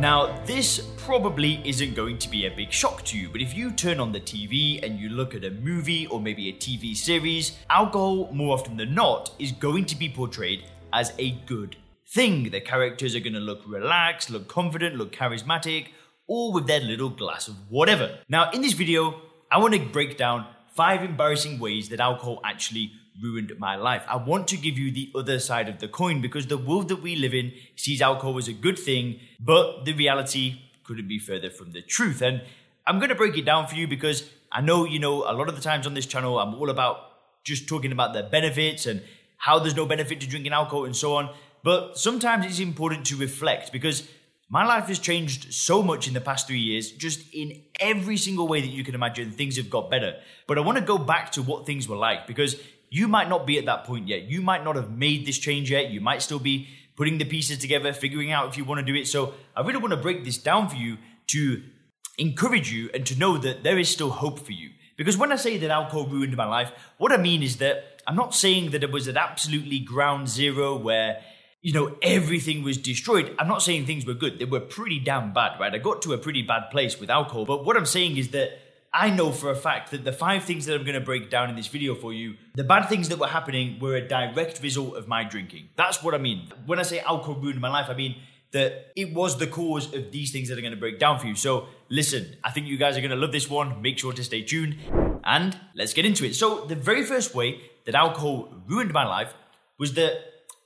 Now, this probably isn't going to be a big shock to you, but if you turn on the TV and you look at a movie or maybe a TV series, alcohol, more often than not, is going to be portrayed as a good thing. The characters are going to look relaxed, look confident, look charismatic, all with their little glass of whatever. Now, in this video, I want to break down 5 embarrassing ways that alcohol actually ruined my life. I want to give you the other side of the coin because the world that we live in sees alcohol as a good thing, but the reality couldn't be further from the truth. And I'm going to break it down for you because I know, a lot of the times on this channel, I'm all about just talking about the benefits and how there's no benefit to drinking alcohol and so on. But sometimes it's important to reflect because my life has changed so much in the past 3 years, just in every single way that you can imagine, things have got better. But I want to go back to what things were like because you might not be at that point yet. You might not have made this change yet. You might still be putting the pieces together, figuring out if you want to do it. So I really want to break this down for you to encourage you and to know that there is still hope for you. Because when I say that alcohol ruined my life, what I mean is that I'm not saying that it was at absolutely ground zero where, everything was destroyed. I'm not saying things were good. They were pretty damn bad, right? I got to a pretty bad place with alcohol. But what I'm saying is that I know for a fact that the 5 things that I'm going to break down in this video for you, the bad things that were happening were a direct result of my drinking. That's what I mean. When I say alcohol ruined my life, I mean that it was the cause of these things that I'm going to break down for you. So listen, I think you guys are going to love this one. Make sure to stay tuned and let's get into it. So the very first way that alcohol ruined my life was that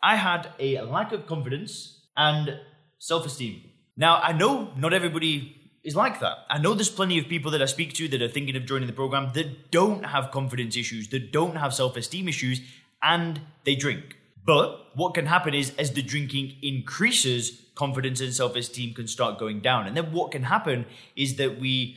I had a lack of confidence and self-esteem. Now, I know not everybody is like that. I know there's plenty of people that I speak to that are thinking of joining the program that don't have confidence issues, that don't have self-esteem issues, and they drink. But what can happen is as the drinking increases, confidence and self-esteem can start going down. And then what can happen is that we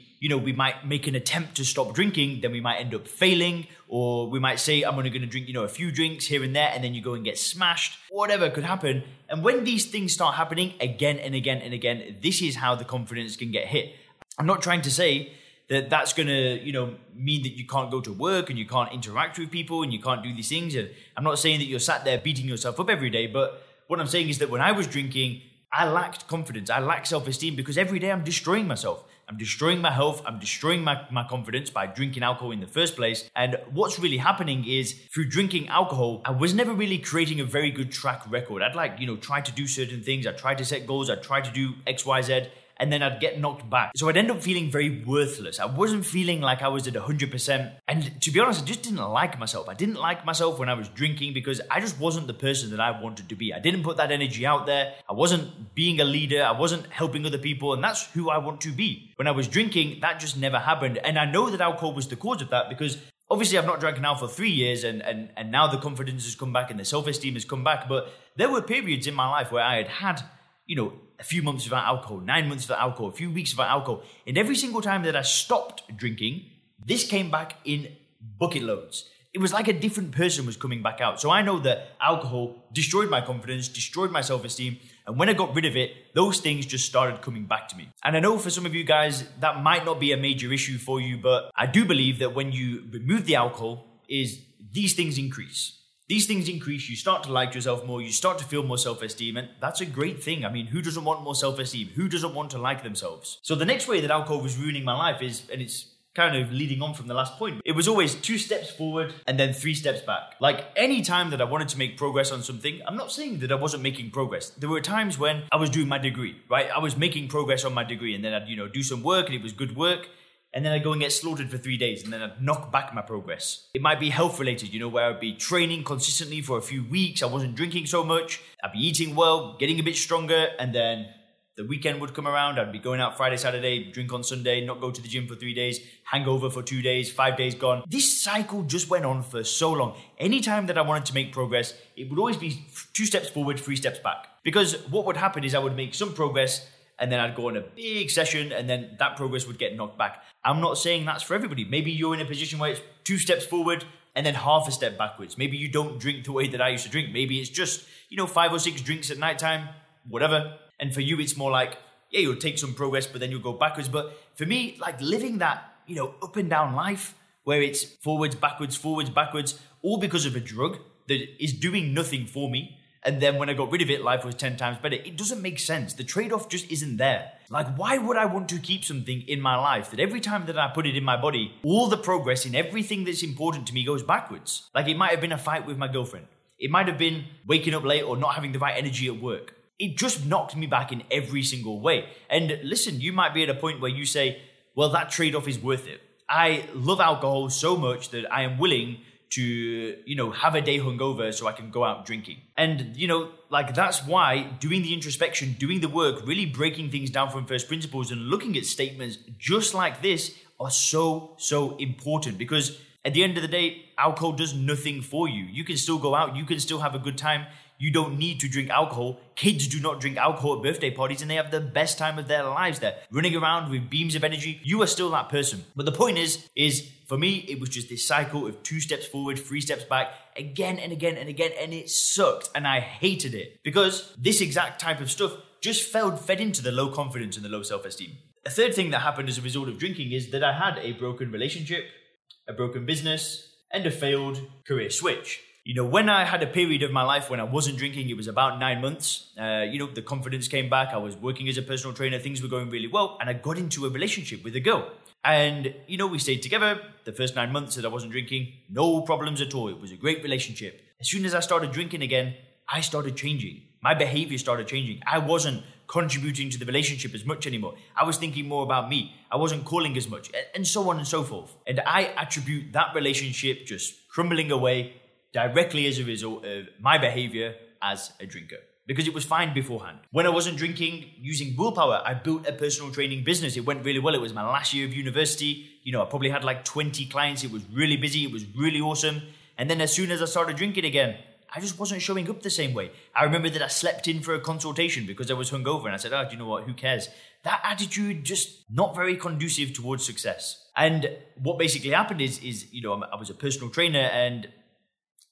might make an attempt to stop drinking, then we might end up failing, or we might say, I'm only going to drink, a few drinks here and there, and then you go and get smashed. Whatever could happen. And when these things start happening again and again and again, this is how the confidence can get hit. I'm not trying to say that that's going to, mean that you can't go to work and you can't interact with people and you can't do these things. And I'm not saying that you're sat there beating yourself up every day, but what I'm saying is that when I was drinking, I lacked confidence. I lacked self-esteem because every day I'm destroying myself. I'm destroying my health. I'm destroying my confidence by drinking alcohol in the first place. And what's really happening is through drinking alcohol, I was never really creating a very good track record. I'd try to do certain things. I tried to set goals. I tried to do X, Y, Z, and then I'd get knocked back. So I'd end up feeling very worthless. I wasn't feeling like I was at 100%. And to be honest, I just didn't like myself. I didn't like myself when I was drinking because I just wasn't the person that I wanted to be. I didn't put that energy out there. I wasn't being a leader. I wasn't helping other people. And that's who I want to be. When I was drinking, that just never happened. And I know that alcohol was the cause of that because obviously I've not drank now for 3 years and now the confidence has come back and the self-esteem has come back. But there were periods in my life where I had a few months without alcohol, 9 months without alcohol, a few weeks without alcohol. And every single time that I stopped drinking, this came back in bucket loads. It was like a different person was coming back out. So I know that alcohol destroyed my confidence, destroyed my self-esteem. And when I got rid of it, those things just started coming back to me. And I know for some of you guys, that might not be a major issue for you, but I do believe that when you remove the alcohol, these things increase. These things increase, you start to like yourself more, you start to feel more self-esteem, and that's a great thing. I mean, who doesn't want more self-esteem? Who doesn't want to like themselves? So the next way that alcohol was ruining my life is, and it's kind of leading on from the last point, it was always 2 steps forward and then 3 steps back. Like any time that I wanted to make progress on something, I'm not saying that I wasn't making progress. There were times when I was doing my degree, right? I was making progress on my degree and then I'd, do some work and it was good work. And then I'd go and get slaughtered for 3 days and then I'd knock back my progress. It might be health related, where I'd be training consistently for a few weeks. I wasn't drinking so much. I'd be eating well, getting a bit stronger. And then the weekend would come around. I'd be going out Friday, Saturday, drink on Sunday, not go to the gym for 3 days, hangover for 2 days, 5 days gone. This cycle just went on for so long. Anytime that I wanted to make progress, it would always be 2 steps forward, 3 steps back. Because what would happen is I would make some progress and then I'd go on a big session and then that progress would get knocked back. I'm not saying that's for everybody. Maybe you're in a position where it's 2 steps forward and then half a step backwards. Maybe you don't drink the way that I used to drink. Maybe it's just, 5 or 6 drinks at nighttime, whatever. And for you, it's more like, yeah, you'll take some progress, but then you'll go backwards. But for me, like living that, up and down life where it's forwards, backwards, all because of a drug that is doing nothing for me. And then when I got rid of it, life was 10 times better. It doesn't make sense. The trade-off just isn't there. Like, why would I want to keep something in my life that every time that I put it in my body, all the progress in everything that's important to me goes backwards? Like, it might have been a fight with my girlfriend. It might have been waking up late or not having the right energy at work. It just knocked me back in every single way. And listen, you might be at a point where you say, well, that trade-off is worth it. I love alcohol so much that I am willing to, have a day hungover so I can go out drinking. And, that's why doing the introspection, doing the work, really breaking things down from first principles and looking at statements just like this are so, so important, because at the end of the day, alcohol does nothing for you. You can still go out. You can still have a good time. You don't need to drink alcohol. Kids do not drink alcohol at birthday parties, and they have the best time of their lives there, running around with beams of energy. You are still that person. But the point is for me, it was just this cycle of 2 steps forward, 3 steps back, again and again and again, and it sucked, and I hated it because this exact type of stuff just fed into the low confidence and the low self-esteem. A third thing that happened as a result of drinking is that I had a broken relationship, a broken business, and a failed career switch. When I had a period of my life when I wasn't drinking, it was about 9 months. The confidence came back. I was working as a personal trainer. Things were going really well. And I got into a relationship with a girl. And, we stayed together the first 9 months that I wasn't drinking. No problems at all. It was a great relationship. As soon as I started drinking again, I started changing. My behavior started changing. I wasn't contributing to the relationship as much anymore. I was thinking more about me. I wasn't calling as much, and so on and so forth. And I attribute that relationship just crumbling away directly as a result of my behavior as a drinker, because it was fine beforehand. When I wasn't drinking, using willpower, I built a personal training business. It went really well. It was my last year of university. I probably had like 20 clients. It was really busy. It was really awesome. And then as soon as I started drinking again, I just wasn't showing up the same way. I remember that I slept in for a consultation because I was hungover, and I said, do you know what? Who cares? That attitude just not very conducive towards success. And what basically happened is I was a personal trainer, and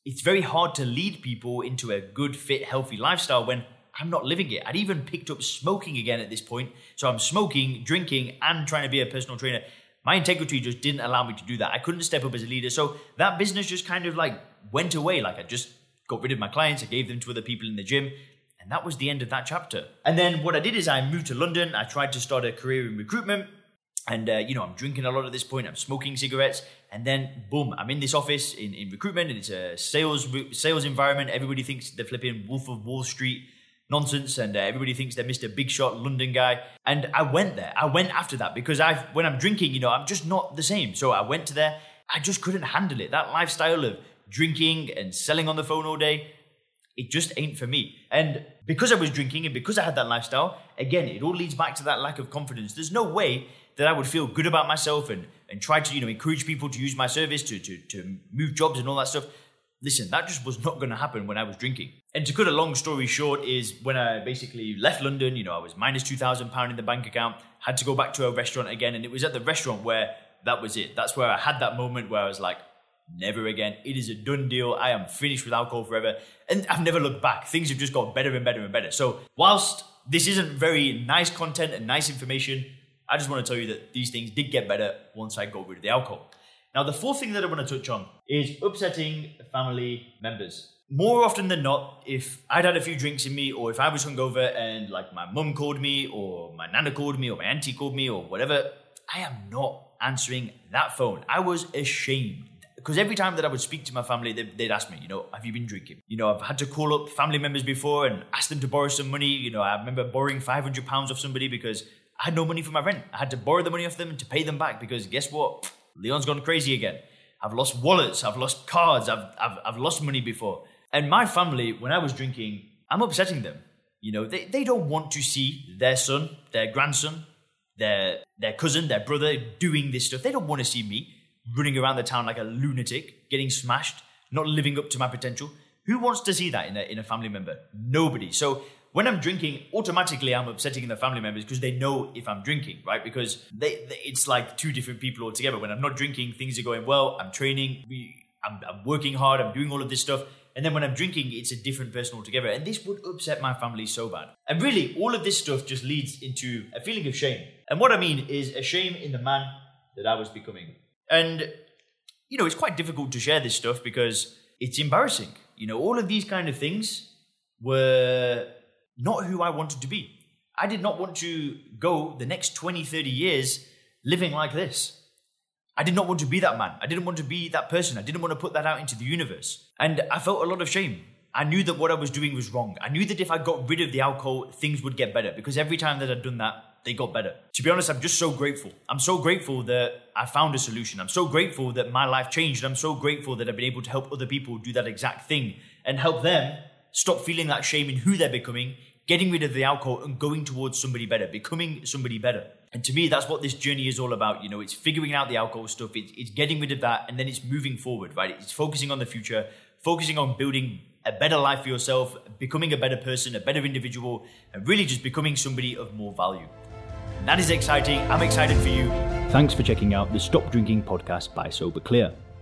it's very hard to lead people into a good, fit, healthy lifestyle when I'm not living it. I'd even picked up smoking again at this point. So I'm smoking, drinking, and trying to be a personal trainer. My integrity just didn't allow me to do that. I couldn't step up as a leader. So that business just kind of went away. I just got rid of my clients. I gave them to other people in the gym. And that was the end of that chapter. And then what I did is I moved to London. I tried to start a career in recruitment. And, I'm drinking a lot at this point. I'm smoking cigarettes. And then, boom, I'm in this office in recruitment, and it's a sales environment. Everybody thinks they're flipping Wolf of Wall Street nonsense, and everybody thinks they're Mr. Big Shot London guy. And I went there. I went after that because when I'm drinking, I'm just not the same. So I went to there. I just couldn't handle it. That lifestyle of drinking and selling on the phone all day, it just ain't for me. And because I was drinking and because I had that lifestyle, again, it all leads back to that lack of confidence. There's no way that I would feel good about myself and try to, encourage people to use my service, to move jobs and all that stuff. Listen, that just was not going to happen when I was drinking. And to cut a long story short is when I basically left London, I was minus £2,000 in the bank account, had to go back to a restaurant again. And it was at the restaurant where that was it. That's where I had that moment where I was like, never again. It is a done deal. I am finished with alcohol forever. And I've never looked back. Things have just got better and better and better. So whilst this isn't very nice content and nice information, I just want to tell you that these things did get better once I got rid of the alcohol. Now, the fourth thing that I want to touch on is upsetting family members. More often than not, if I'd had a few drinks in me, or if I was hungover and my mum called me, or my nana called me, or my auntie called me, or whatever, I am not answering that phone. I was ashamed. Because every time that I would speak to my family, they'd ask me, have you been drinking? I've had to call up family members before and ask them to borrow some money. I remember borrowing £500 off somebody because I had no money for my rent. I had to borrow the money off them to pay them back because guess what? Leon's gone crazy again. I've lost wallets. I've lost cards. I've lost money before. And my family, when I was drinking, I'm upsetting them. They don't want to see their son, their grandson, their cousin, their brother doing this stuff. They don't want to see me running around the town like a lunatic, getting smashed, not living up to my potential. Who wants to see that in a family member? Nobody. So when I'm drinking, automatically I'm upsetting the family members because they know if I'm drinking, right? Because it's like two different people altogether. When I'm not drinking, things are going well. I'm training. I'm working hard, I'm doing all of this stuff. And then when I'm drinking, it's a different person altogether. And this would upset my family so bad. And really, all of this stuff just leads into a feeling of shame. And what I mean is a shame in the man that I was becoming. And, you know, it's quite difficult to share this stuff because it's embarrassing. You know, all of these kind of things were not who I wanted to be. I did not want to go the next 20, 30 years living like this. I did not want to be that man. I didn't want to be that person. I didn't want to put that out into the universe. And I felt a lot of shame. I knew that what I was doing was wrong. I knew that if I got rid of the alcohol, things would get better because every time that I'd done that, they got better. To be honest, I'm just so grateful. I'm so grateful that I found a solution. I'm so grateful that my life changed. I'm so grateful that I've been able to help other people do that exact thing and help them stop feeling that shame in who they're becoming, getting rid of the alcohol and going towards somebody better, becoming somebody better. And to me, that's what this journey is all about. You know, it's figuring out the alcohol stuff, it's getting rid of that, and then it's moving forward, right? It's focusing on the future, focusing on building a better life for yourself, becoming a better person, a better individual, and really just becoming somebody of more value. And that is exciting. I'm excited for you. Thanks for checking out the Stop Drinking Podcast by Sober Clear.